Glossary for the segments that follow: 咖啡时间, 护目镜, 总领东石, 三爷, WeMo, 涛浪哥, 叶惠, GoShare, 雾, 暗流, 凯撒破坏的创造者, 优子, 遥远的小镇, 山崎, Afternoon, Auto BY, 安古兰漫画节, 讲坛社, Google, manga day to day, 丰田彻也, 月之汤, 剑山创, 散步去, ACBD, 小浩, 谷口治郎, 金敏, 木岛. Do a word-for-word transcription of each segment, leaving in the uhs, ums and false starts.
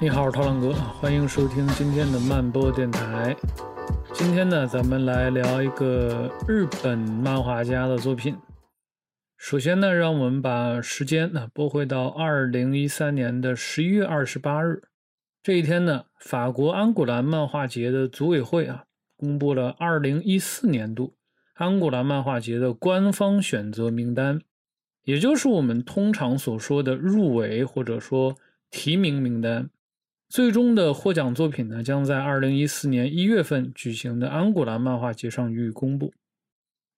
你好，我是涛浪哥，欢迎收听今天的漫播电台。今天呢，咱们来聊一个日本漫画家的作品。首先呢，让我们把时间呢拨回到二零一三年的十一月二十八日。这一天呢，法国安古兰漫画节的组委会啊，公布了二零一四年度安古兰漫画节的官方选择名单，也就是我们通常所说的入围或者说提名名单。最终的获奖作品呢，将在二零一四年一月份举行的安古兰漫画节上予以公布。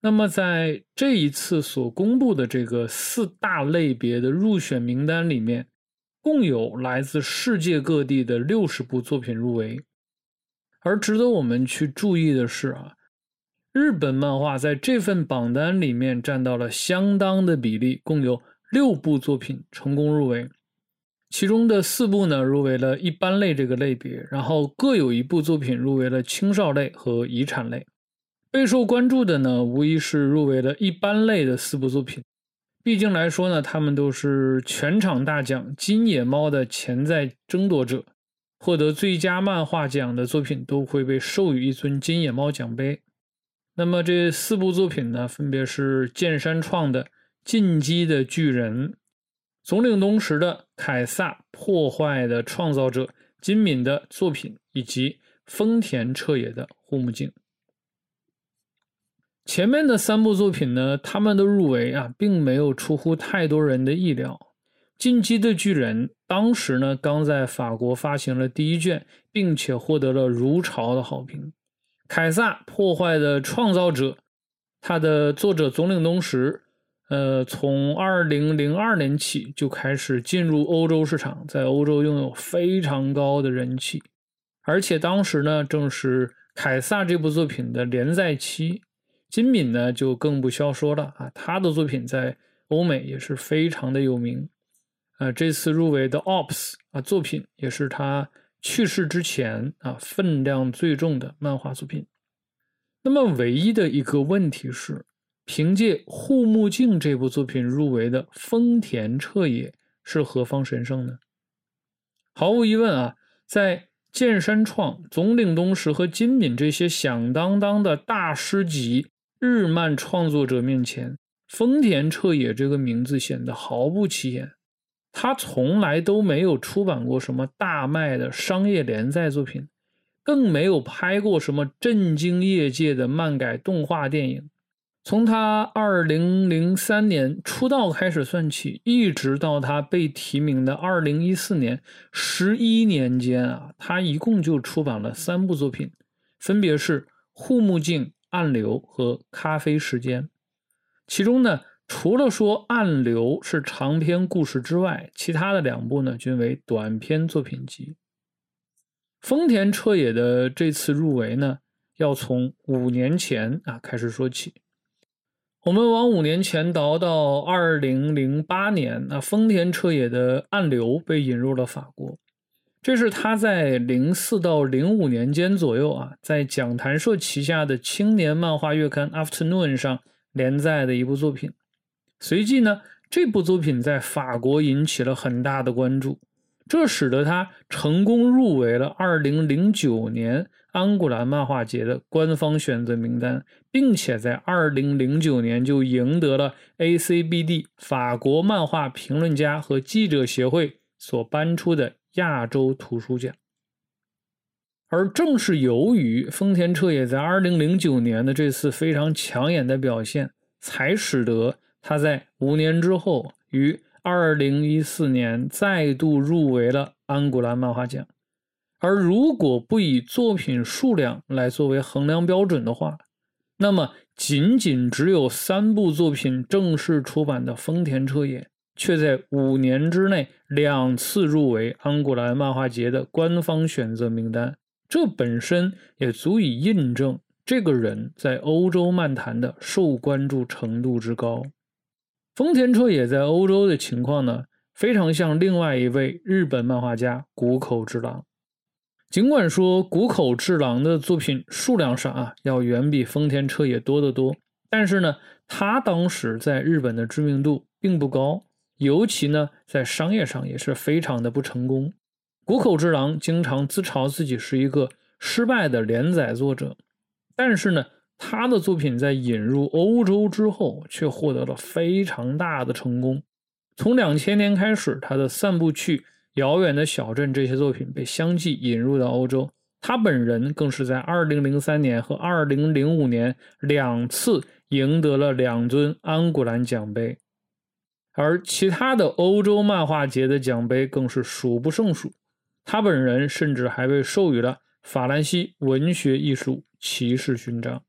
那么在这一次所公布的这个四大类别的入选名单里面，共有来自世界各地的六十部作品入围。而值得我们去注意的是啊，日本漫画在这份榜单里面占到了相当的比例，共有六部作品成功入围。其中的四部呢入围了一般类这个类别，然后各有一部作品入围了青少类和遗产类。备受关注的呢，无疑是入围了一般类的四部作品。毕竟来说呢，他们都是全场大奖金野猫的潜在争夺者，获得最佳漫画奖的作品都会被授予一尊金野猫奖杯。那么这四部作品呢，分别是剑山创的《进击的巨人》，总领东石的《凯撒破坏的创造者》，金敏的作品，以及丰田彻也的《护目镜》。前面的三部作品呢，他们的入围啊，并没有出乎太多人的意料。《进击的巨人》当时呢，刚在法国发行了第一卷，并且获得了如潮的好评。《凯撒破坏的创造者》，他的作者总领东石呃，从二零零二年起就开始进入欧洲市场，在欧洲拥有非常高的人气，而且当时呢正是凯撒这部作品的连载期。金敏呢就更不消说了啊，他的作品在欧美也是非常的有名。呃，这次入围的 O P S 啊作品也是他去世之前啊分量最重的漫画作品。那么唯一的一个问题是，凭借《护目镜》这部作品入围的丰田彻也是何方神圣呢？毫无疑问啊，在剑山创、总领东石和金敏这些响当当的大师级日漫创作者面前，丰田彻也这个名字显得毫不起眼。他从来都没有出版过什么大卖的商业连载作品，更没有拍过什么震惊业界的漫改动画电影。从他二零零三年出道开始算起，一直到他被提名的二零一四年，十一年间啊，他一共就出版了三部作品，分别是《护目镜》、《暗流》和《咖啡时间》。其中呢，除了说《暗流》是长篇故事之外，其他的两部呢均为短篇作品集。丰田彻也的这次入围呢，要从五年前啊开始说起。我们往五年前倒到二零零八年，那丰田彻也的《暗流》被引入了法国。这是他在零四到零五年间左右啊，在讲谈社旗下的青年漫画月刊 Afternoon 上连载的一部作品。随即呢，这部作品在法国引起了很大的关注，这使得他成功入围了二零零九年安古兰漫画节的官方选择名单，并且在二零零九年就赢得了 A C B D 法国漫画评论家和记者协会所颁出的亚洲图书奖。而正是由于丰田彻也在二零零九年的这次非常抢眼的表现，才使得他在五年之后于二零一四年再度入围了安古兰漫画奖。而如果不以作品数量来作为衡量标准的话，那么仅仅只有三部作品正式出版的丰田彻也，却在五年之内两次入围安古兰漫画节的官方选择名单，这本身也足以印证这个人在欧洲漫坛的受关注程度之高。丰田彻也在欧洲的情况呢，非常像另外一位日本漫画家谷口治郎。尽管说谷口治郎的作品数量上啊，要远比丰田彻也多得多，但是呢，他当时在日本的知名度并不高，尤其呢，在商业上也是非常的不成功。谷口直郎经常自嘲自己是一个失败的连载作者，但是呢，他的作品在引入欧洲之后却获得了非常大的成功。从两千年开始，他的散步去、遥远的小镇这些作品被相继引入到欧洲，他本人更是在二零零三年和二零零五年两次赢得了两尊安古兰奖杯，而其他的欧洲漫画节的奖杯更是数不胜数。他本人甚至还被授予了法兰西文学艺术骑士勋章。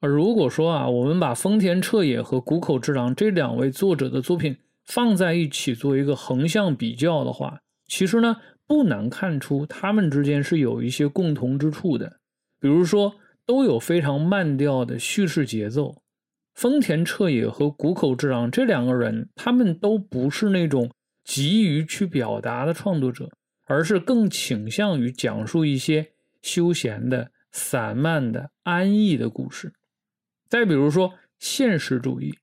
而如果说啊，我们把丰田彻也和谷口直郎这两位作者的作品放在一起做一个横向比较的话，其实呢，不难看出他们之间是有一些共同之处的。比如说，都有非常慢调的叙事节奏。丰田彻也和谷口直郎这两个人，他们都不是那种急于去表达的创作者，而是更倾向于讲述一些休闲的、散漫的、安逸的故事。再比如说，现实主义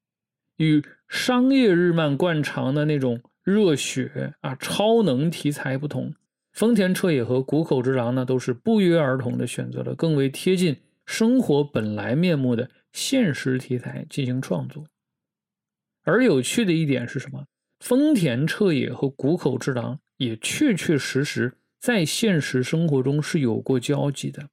与商业日漫惯常的那种热血啊、超能题材不同，丰田彻也和谷口直郎呢，都是不约而同的选择了更为贴近生活本来面目的现实题材进行创作。而有趣的一点是什么？丰田彻也和谷口直郎也确确实实在现实生活中是有过交集的。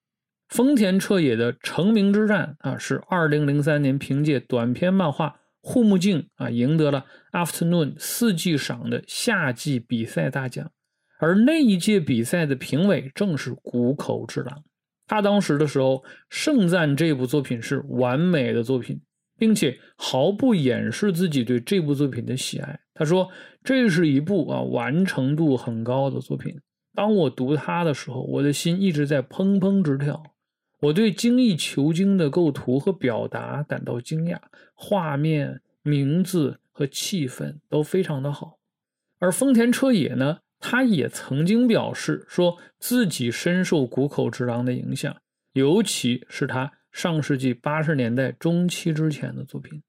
丰田彻也的成名之战啊，是二零零三年凭借短篇漫画《护目镜》啊，赢得了 Afternoon 四季赏的夏季比赛大奖，而那一届比赛的评委正是谷口直郎。他当时的时候盛赞这部作品是完美的作品，并且毫不掩饰自己对这部作品的喜爱。他说，这是一部啊完成度很高的作品，当我读它的时候，我的心一直在砰砰直跳。我对精益求精的构图和表达感到惊讶，画面、名字和气氛都非常的好。而丰田彻也呢，他也曾经表示说自己深受谷口直郎的影响，尤其是他上世纪八十年代中期之前的作品。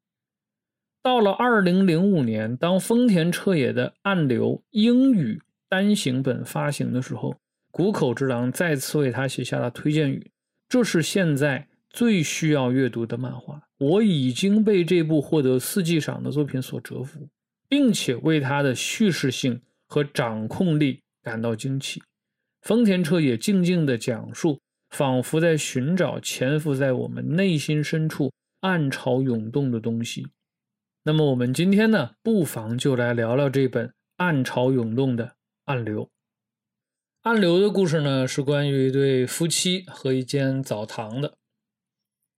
到了二零零五年，当丰田彻也的《暗流》英语单行本发行的时候，谷口直郎再次为他写下了推荐语，这是现在最需要阅读的漫画，我已经被这部获得四季赏的作品所折服，并且为他的叙事性和掌控力感到惊奇。丰田彻也静静的讲述，仿佛在寻找潜伏在我们内心深处暗潮涌动的东西。那么我们今天呢，不妨就来聊聊这本暗潮涌动的《暗流》。《暗流》的故事呢，是关于一对夫妻和一间澡堂的。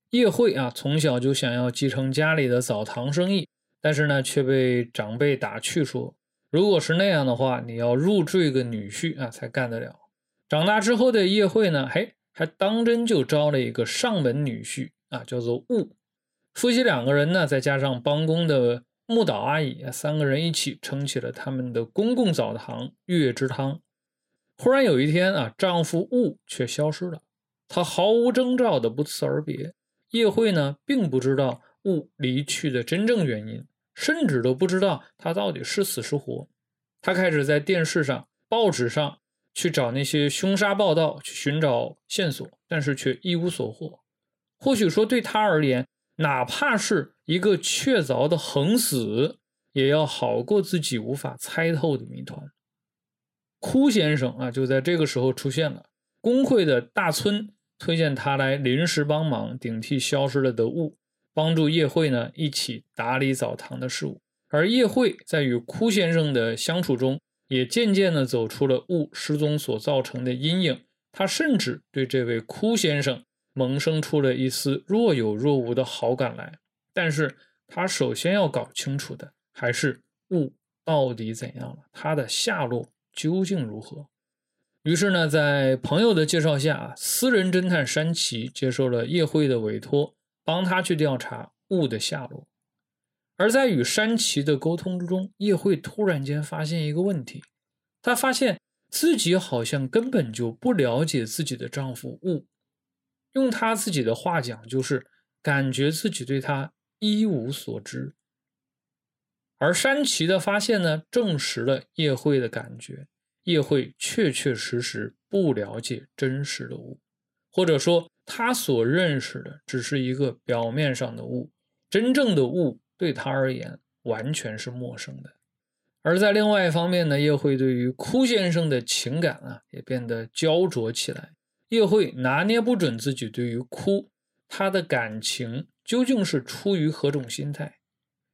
叶惠啊，从小就想要继承家里的澡堂生意，但是呢，却被长辈打趣说，如果是那样的话，你要入赘个女婿啊才干得了。长大之后的叶惠呢，嘿，还当真就招了一个上门女婿啊，叫做雾。夫妻两个人呢，再加上帮工的木岛阿姨，三个人一起撑起了他们的公共澡堂月之汤。忽然有一天啊，丈夫雾却消失了，他毫无征兆的不辞而别。叶惠呢，并不知道雾离去的真正原因，甚至都不知道他到底是死是活。他开始在电视上、报纸上去找那些凶杀报道，去寻找线索，但是却一无所获。或许说对他而言，哪怕是一个确凿的横死，也要好过自己无法猜透的谜团。枯先生啊，就在这个时候出现了。工会的大村推荐他来临时帮忙，顶替消失了的雾，帮助叶惠呢一起打理澡堂的事务。而叶惠在与枯先生的相处中，也渐渐的走出了雾失踪所造成的阴影。他甚至对这位枯先生萌生出了一丝若有若无的好感来。但是他首先要搞清楚的还是雾到底怎样了，他的下落究竟如何。于是呢，在朋友的介绍下，私人侦探山崎接受了叶惠的委托，帮他去调查雾的下落。而在与山崎的沟通之中，叶惠突然间发现一个问题，她发现自己好像根本就不了解自己的丈夫雾。用她自己的话讲，就是感觉自己对他一无所知。而山崎的发现呢，证实了叶惠的感觉。也会确确实实不了解真实的物，或者说他所认识的只是一个表面上的物，真正的物对他而言完全是陌生的。而在另外一方面呢，叶惠对于哭先生的情感啊，也变得焦灼起来。叶惠拿捏不准自己对于哭他的感情究竟是出于何种心态，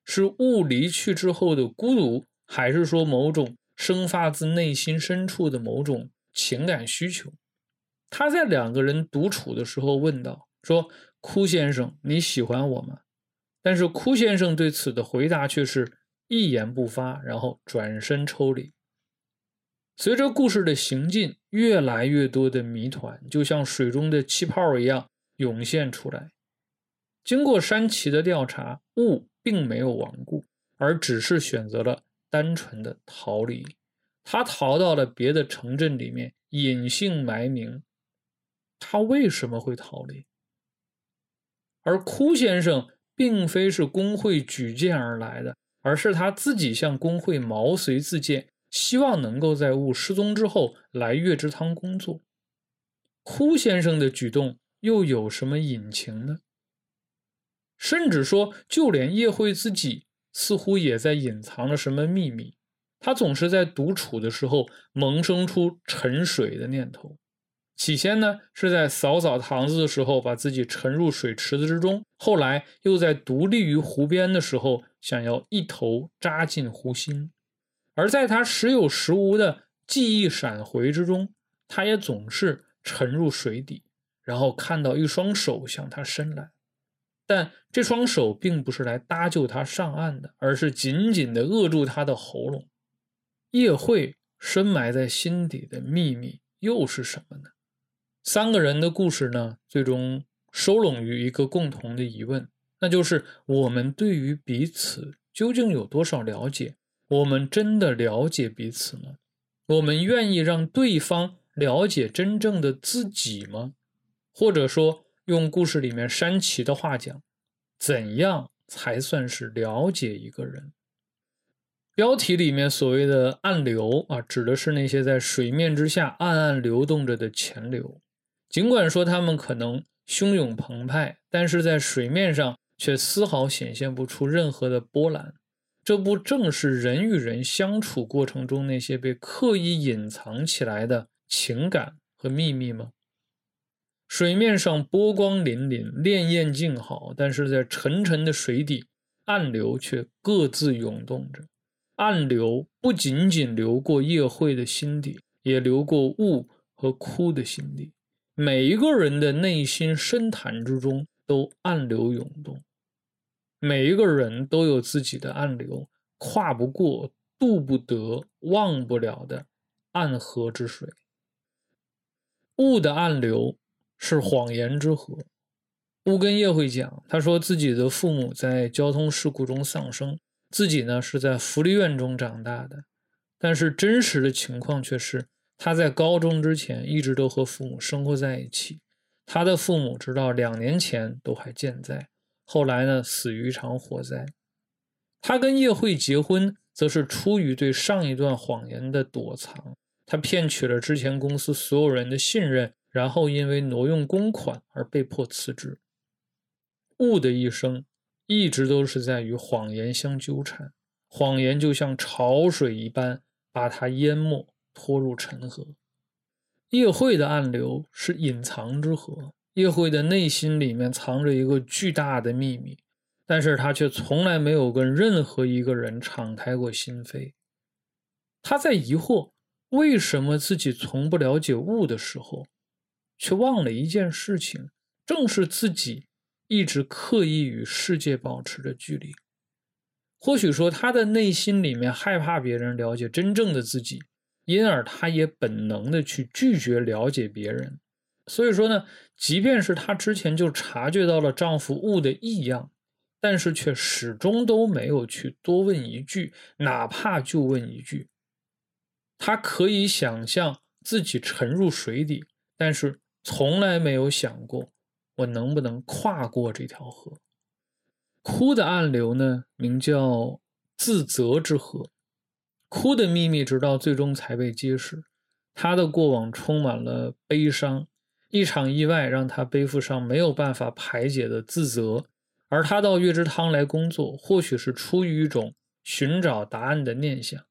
是物离去之后的孤独，还是说某种生发自内心深处的某种情感需求。他在两个人独处的时候问道，说哭先生你喜欢我吗？但是哭先生对此的回答却是一言不发，然后转身抽离。随着故事的行进，越来越多的谜团就像水中的气泡一样涌现出来。经过山崎的调查，雾并没有亡故，而只是选择了单纯的逃离。他逃到了别的城镇里面，隐姓埋名。他为什么会逃离？而哭先生并非是工会举荐而来的，而是他自己向工会毛遂自荐，希望能够在雾失踪之后来月之汤工作。哭先生的举动又有什么隐情呢？甚至说就连叶惠自己似乎也在隐藏了什么秘密，他总是在独处的时候萌生出沉水的念头。起先呢是在扫扫堂子的时候把自己沉入水池子之中，后来又在独立于湖边的时候想要一头扎进湖心。而在他时有时无的记忆闪回之中，他也总是沉入水底，然后看到一双手向他伸来，但这双手并不是来搭救他上岸的，而是紧紧地扼住他的喉咙。叶惠深埋在心底的秘密又是什么呢？三个人的故事呢，最终收拢于一个共同的疑问，那就是我们对于彼此究竟有多少了解？我们真的了解彼此吗？我们愿意让对方了解真正的自己吗？或者说，用故事里面山崎的话讲，怎样才算是了解一个人？标题里面所谓的暗流啊，指的是那些在水面之下暗暗流动着的潜流。尽管说他们可能汹涌澎湃，但是在水面上却丝毫显现不出任何的波澜。这不正是人与人相处过程中那些被刻意隐藏起来的情感和秘密吗？水面上波光粼粼，潋滟静好，但是在沉沉的水底，暗流却各自涌动着。暗流不仅仅流过叶惠的心底，也流过雾和哭的心底。每一个人的内心深潭之中都暗流涌动，每一个人都有自己的暗流，跨不过、渡不得、忘不了的暗河之水。雾的暗流是谎言之河。雾跟叶惠讲，他说自己的父母在交通事故中丧生，自己呢是在福利院中长大的，但是真实的情况却是他在高中之前一直都和父母生活在一起，他的父母直到两年前都还健在，后来呢死于一场火灾。他跟叶惠结婚则是出于对上一段谎言的躲藏，他骗取了之前公司所有人的信任，然后因为挪用公款而被迫辞职。雾的一生一直都是在与谎言相纠缠，谎言就像潮水一般把他淹没，拖入沉河。叶惠的暗流是隐藏之河，叶惠的内心里面藏着一个巨大的秘密，但是他却从来没有跟任何一个人敞开过心扉。他在疑惑为什么自己从不了解物的时候，却忘了一件事情，正是自己一直刻意与世界保持着距离。或许说他的内心里面害怕别人了解真正的自己，因而他也本能的去拒绝了解别人。所以说呢，即便是他之前就察觉到了丈夫雾的异样，但是却始终都没有去多问一句，哪怕就问一句。他可以想象自己沉入水底，但是从来没有想过我能不能跨过这条河。哭的暗流呢，名叫自责之河。哭的秘密直到最终才被揭示，他的过往充满了悲伤，一场意外让他背负上没有办法排解的自责，而他到月之汤来工作，或许是出于一种寻找答案的念想，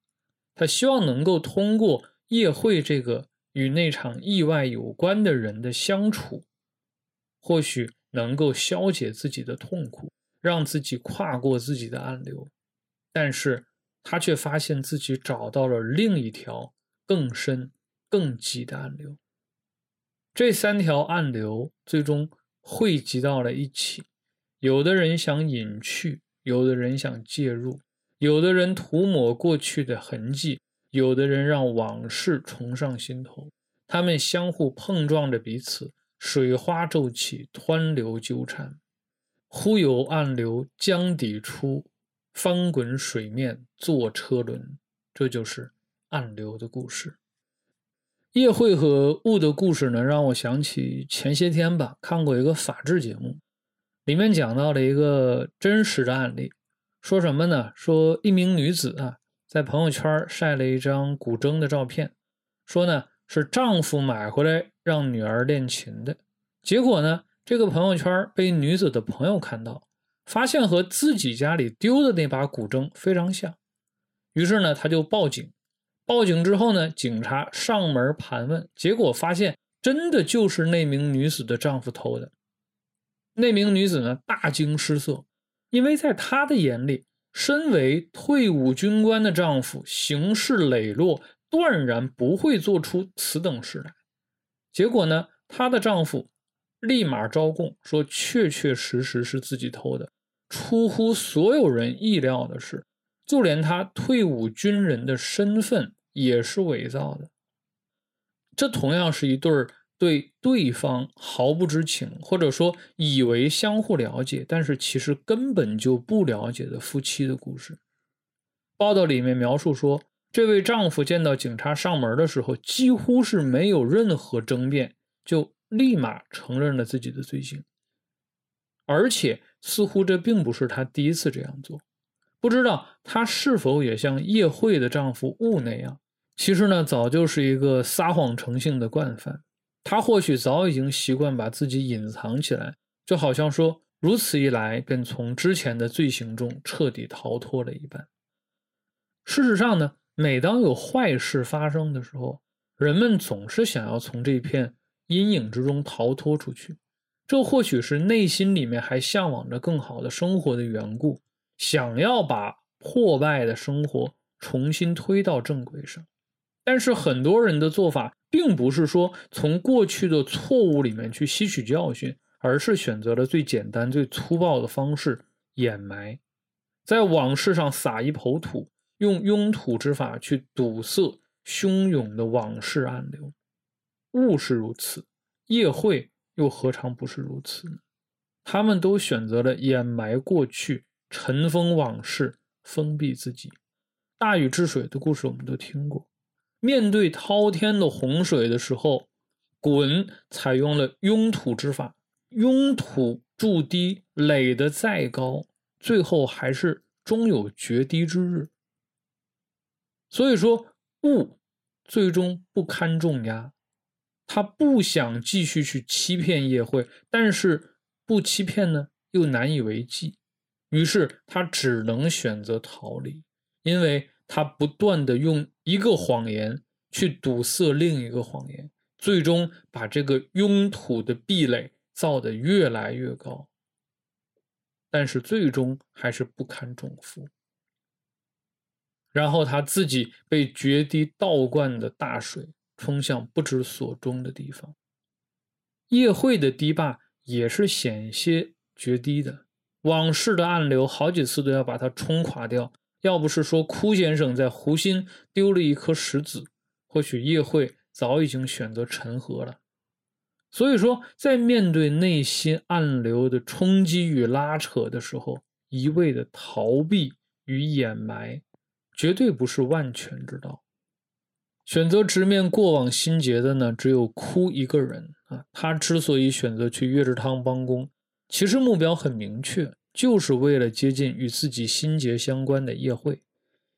他希望能够通过叶慧这个与那场意外有关的人的相处，或许能够消解自己的痛苦，让自己跨过自己的暗流，但是他却发现自己找到了另一条更深更急的暗流，这三条暗流最终汇集到了一起，有的人想隐去，有的人想介入，有的人涂抹过去的痕迹，有的人让往事重上心头，他们相互碰撞着彼此，水花骤起，湍流纠缠，忽有暗流江底出，翻滚水面坐车轮，这就是暗流的故事。叶慧和雾的故事呢，让我想起前些天吧看过一个法制节目，里面讲到了一个真实的案例，说什么呢？说一名女子啊，在朋友圈晒了一张古筝的照片，说呢是丈夫买回来让女儿练琴的，结果呢这个朋友圈被女子的朋友看到，发现和自己家里丢的那把古筝非常像，于是呢他就报警，报警之后呢警察上门盘问，结果发现真的就是那名女子的丈夫偷的。那名女子呢大惊失色，因为在她的眼里，身为退伍军官的丈夫行事磊落，断然不会做出此等事来。结果呢她的丈夫立马招供，说确确实实是自己偷的。出乎所有人意料的是，就连他退伍军人的身份也是伪造的。这同样是一对对对方毫不知情，或者说以为相互了解，但是其实根本就不了解的夫妻的故事。报道里面描述说，这位丈夫见到警察上门的时候，几乎是没有任何争辩，就立马承认了自己的罪行，而且似乎这并不是他第一次这样做。不知道她是否也像叶慧的丈夫雾那样，其实呢早就是一个撒谎成性的惯犯，她或许早已经习惯把自己隐藏起来，就好像说如此一来便从之前的罪行中彻底逃脱了一般。事实上呢，每当有坏事发生的时候，人们总是想要从这片阴影之中逃脱出去，这或许是内心里面还向往着更好的生活的缘故，想要把破败的生活重新推到正轨上。但是很多人的做法并不是说从过去的错误里面去吸取教训，而是选择了最简单最粗暴的方式，掩埋，在往事上撒一抔土，用拥土之法去堵塞汹涌的往事暗流。雾是如此，叶慧又何尝不是如此呢？他们都选择了掩埋过去，尘封往事，封闭自己。大禹治水的故事我们都听过，面对滔天的洪水的时候，鲧采用了拥土之法，拥土筑堤，垒得再高，最后还是终有决堤之日。所以说物最终不堪重压，他不想继续去欺骗叶慧，但是不欺骗呢又难以为继，于是他只能选择逃离，因为他不断的用一个谎言去堵塞另一个谎言，最终把这个拥土的壁垒造得越来越高，但是最终还是不堪重负。然后他自己被决堤倒灌的大水冲向不知所终的地方。叶慧的堤坝也是险些决堤的，往事的暗流好几次都要把它冲垮掉，要不是说哭先生在湖心丢了一颗石子，或许叶慧早已经选择沉河了。所以说在面对内心暗流的冲击与拉扯的时候，一味的逃避与掩埋绝对不是万全之道。选择直面过往心结的呢，只有哭一个人啊。他之所以选择去月之汤帮工，其实目标很明确，就是为了接近与自己心结相关的叶慧。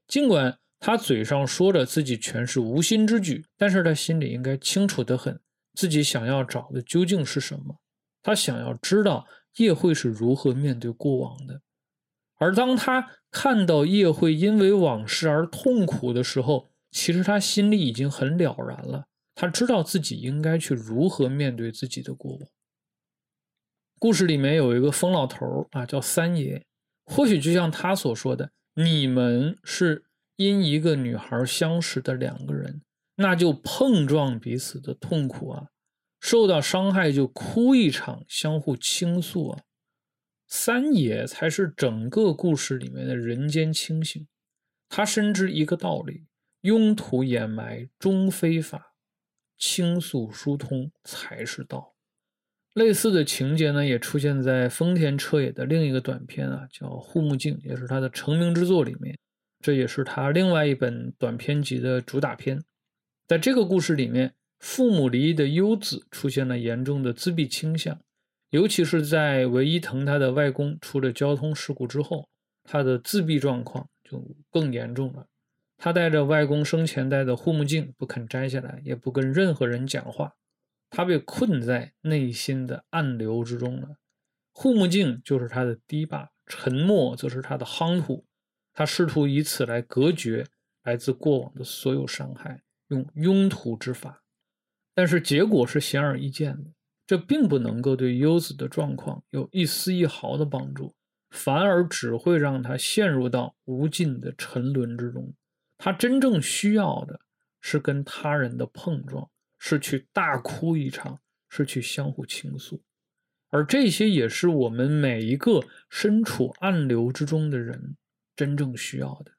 尽管他嘴上说着自己全是无心之举，但是他心里应该清楚得很，自己想要找的究竟是什么。他想要知道叶慧是如何面对过往的。而当他看到叶慧因为往事而痛苦的时候，其实他心里已经很了然了，他知道自己应该去如何面对自己的过往。故事里面有一个疯老头啊，叫三爷，或许就像他所说的，你们是因一个女孩相识的两个人，那就碰撞彼此的痛苦啊，受到伤害就哭一场，相互倾诉啊。三爷才是整个故事里面的人间清醒，他深知一个道理，庸途掩埋终非法，倾诉疏通才是道。类似的情节呢，也出现在丰田彻也的另一个短片啊，叫《护目镜》，也是他的成名之作里面，这也是他另外一本短篇集的主打篇。在这个故事里面，父母离异的优子出现了严重的自闭倾向，尤其是在唯一疼他的外公出了交通事故之后，他的自闭状况就更严重了。他带着外公生前戴的护目镜不肯摘下来，也不跟任何人讲话，他被困在内心的暗流之中了。护目镜就是他的堤坝，沉默则是他的夯土，他试图以此来隔绝来自过往的所有伤害，用庸途之法，但是结果是显而易见的，这并不能够对优子的状况有一丝一毫的帮助，反而只会让他陷入到无尽的沉沦之中。他真正需要的是跟他人的碰撞，是去大哭一场，是去相互倾诉，而这些也是我们每一个身处暗流之中的人真正需要的。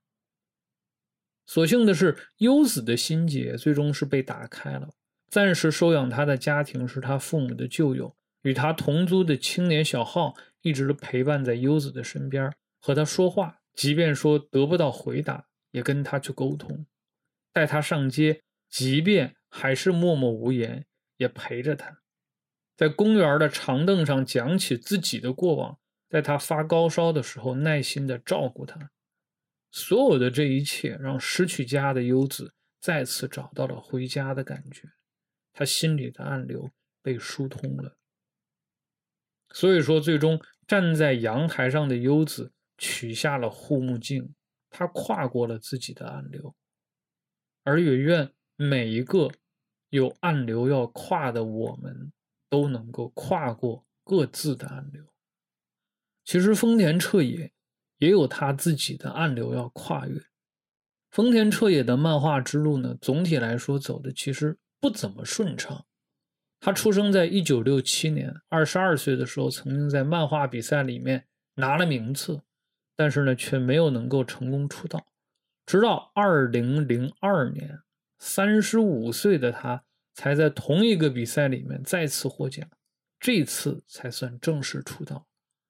所幸的是，优子的心结最终是被打开了，暂时收养他的家庭是他父母的旧友，与他同租的青年小浩一直陪伴在优子的身边，和他说话，即便说得不到回答也跟他去沟通，带他上街，即便还是默默无言也陪着他，在公园的长凳上讲起自己的过往，在他发高烧的时候耐心的照顾他。所有的这一切让失去家的优子再次找到了回家的感觉，他心里的暗流被疏通了。所以说，最终站在阳台上的优子取下了护目镜，他跨过了自己的暗流。而也愿每一个有暗流要跨的我们都能够跨过各自的暗流。其实丰田彻也也有他自己的暗流要跨越。丰田彻也的漫画之路呢，总体来说走的其实不怎么顺畅。他出生在一九六七年 ,二十二岁的时候曾经在漫画比赛里面拿了名次，但是呢却没有能够成功出道。直到二零零二年 ,三十五岁的他才在同一个比赛里面再次获奖，这次才算正式出道。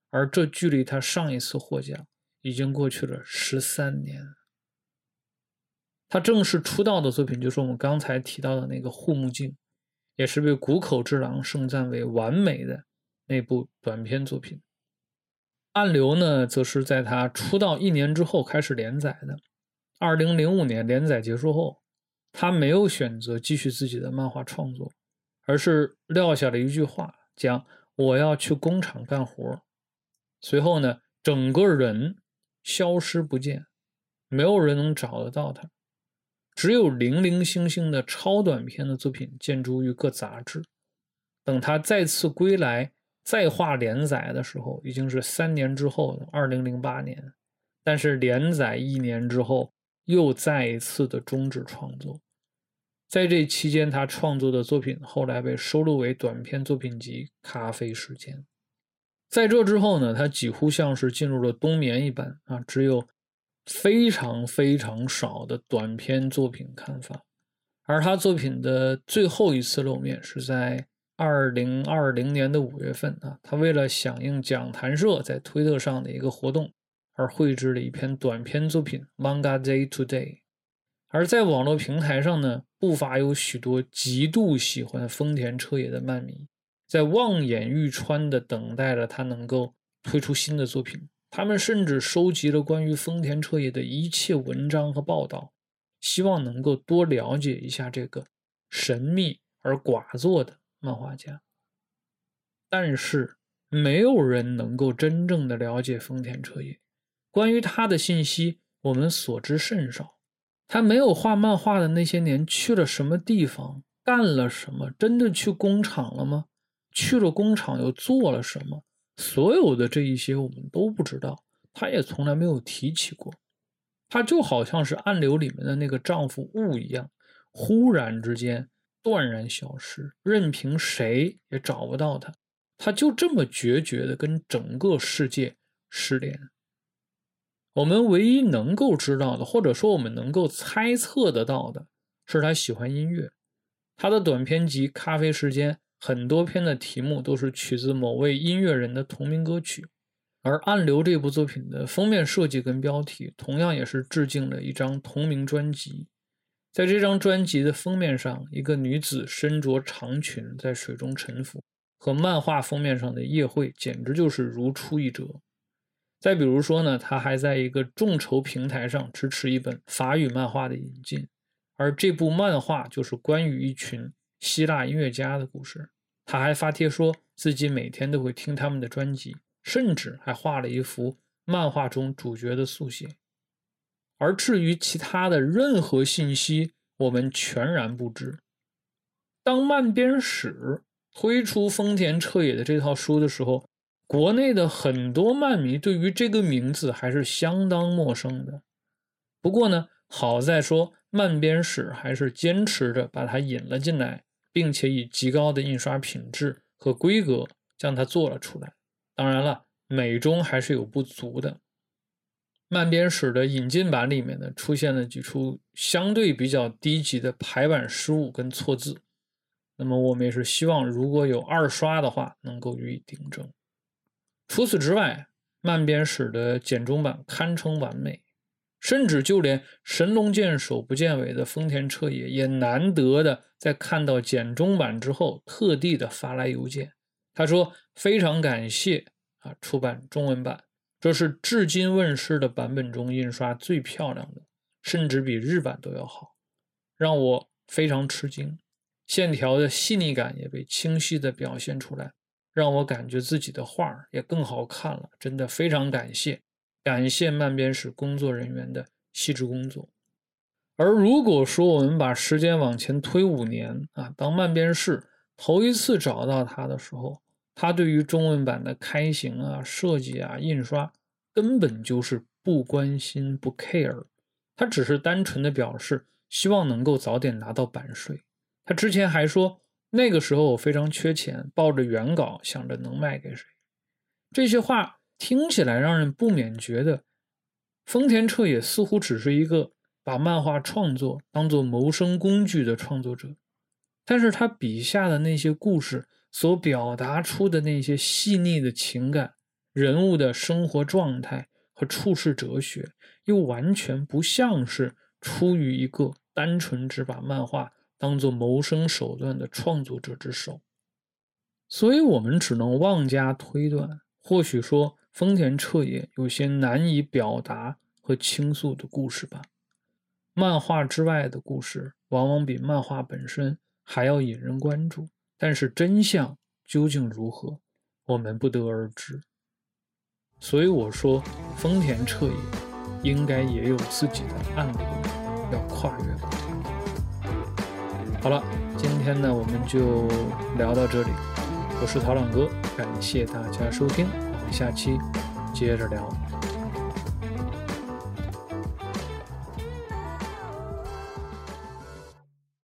而这距离他上一次获奖已经过去了十三年。他正式出道的作品就是我们刚才提到的那个护目镜，也是被谷口治郎盛赞为完美的那部短篇作品。暗流呢则是在他出道一年之后开始连载的，二零零五年连载结束后，他没有选择继续自己的漫画创作，而是撂下了一句话，讲我要去工厂干活。随后呢，整个人消失不见，没有人能找得到他，只有零零星星的超短篇的作品见诸于各杂志。等他再次归来再画连载的时候，已经是三年之后的二零零八年，但是连载一年之后又再一次的终止创作。在这期间他创作的作品后来被收录为短篇作品集《咖啡时间》。在这之后呢，他几乎像是进入了冬眠一般啊，只有非常非常少的短篇作品刊发。而他作品的最后一次露面是在二零二零年的五月份啊，他为了响应讲坛社在推特上的一个活动而绘制了一篇短篇作品 manga day to day。 而在网络平台上呢，不乏有许多极度喜欢丰田彻也的漫迷，在望眼欲穿的等待着他能够推出新的作品。他们甚至收集了关于丰田彻也的一切文章和报道，希望能够多了解一下这个神秘而寡作的漫画家。但是没有人能够真正的了解丰田彻也，关于他的信息我们所知甚少，他没有画漫画的那些年去了什么地方，干了什么，真的去工厂了吗？去了工厂又做了什么？所有的这一些我们都不知道，他也从来没有提起过。他就好像是暗流里面的那个丈夫雾一样，忽然之间断然消失，任凭谁也找不到他，他就这么决绝地跟整个世界失联。我们唯一能够知道的，或者说我们能够猜测得到的，是他喜欢音乐。他的短篇集《咖啡时间》很多篇的题目都是取自某位音乐人的同名歌曲，而《暗流》这部作品的封面设计跟标题同样也是致敬了一张同名专辑。在这张专辑的封面上，一个女子身着长裙在水中沉浮，和漫画封面上的叶惠简直就是如出一辙。再比如说呢，他还在一个众筹平台上支持一本法语漫画的引进，而这部漫画就是关于一群希腊音乐家的故事。他还发帖说自己每天都会听他们的专辑，甚至还画了一幅漫画中主角的速写。而至于其他的任何信息，我们全然不知。当漫编史推出丰田彻也的这套书的时候，国内的很多漫迷对于这个名字还是相当陌生的。不过呢，好在说漫编史还是坚持着把它引了进来，并且以极高的印刷品质和规格将它做了出来。当然了，美中还是有不足的。漫编史的引进版里面呢，出现了几处相对比较低级的排版失误跟错字，那么我们也是希望如果有二刷的话能够予以订正。除此之外，漫编史的简中版堪称完美，甚至就连神龙见首不见尾的丰田彻也也难得的在看到简中版之后特地的发来邮件，他说非常感谢啊，出版中文版，这是至今问世的版本中印刷最漂亮的，甚至比日版都要好，让我非常吃惊，线条的细腻感也被清晰的表现出来，让我感觉自己的画也更好看了，真的非常感谢，感谢漫编史工作人员的细致工作。而如果说我们把时间往前推五年啊，当漫编室头一次找到他的时候，他对于中文版的开行啊、设计啊、印刷根本就是不关心、不 care， 他只是单纯的表示希望能够早点拿到版税。他之前还说那个时候我非常缺钱，抱着原稿想着能卖给谁。这些话听起来让人不免觉得丰田彻也似乎只是一个把漫画创作当作谋生工具的创作者，但是他笔下的那些故事所表达出的那些细腻的情感、人物的生活状态和处世哲学，又完全不像是出于一个单纯只把漫画当作谋生手段的创作者之手。所以我们只能妄加推断，或许说丰田彻也有些难以表达和倾诉的故事吧。漫画之外的故事往往比漫画本身还要引人关注，但是真相究竟如何，我们不得而知。所以我说，丰田彻也应该也有自己的暗流要跨越吧。好了，今天呢我们就聊到这里，我是陶朗哥，感谢大家收听，下期接着聊。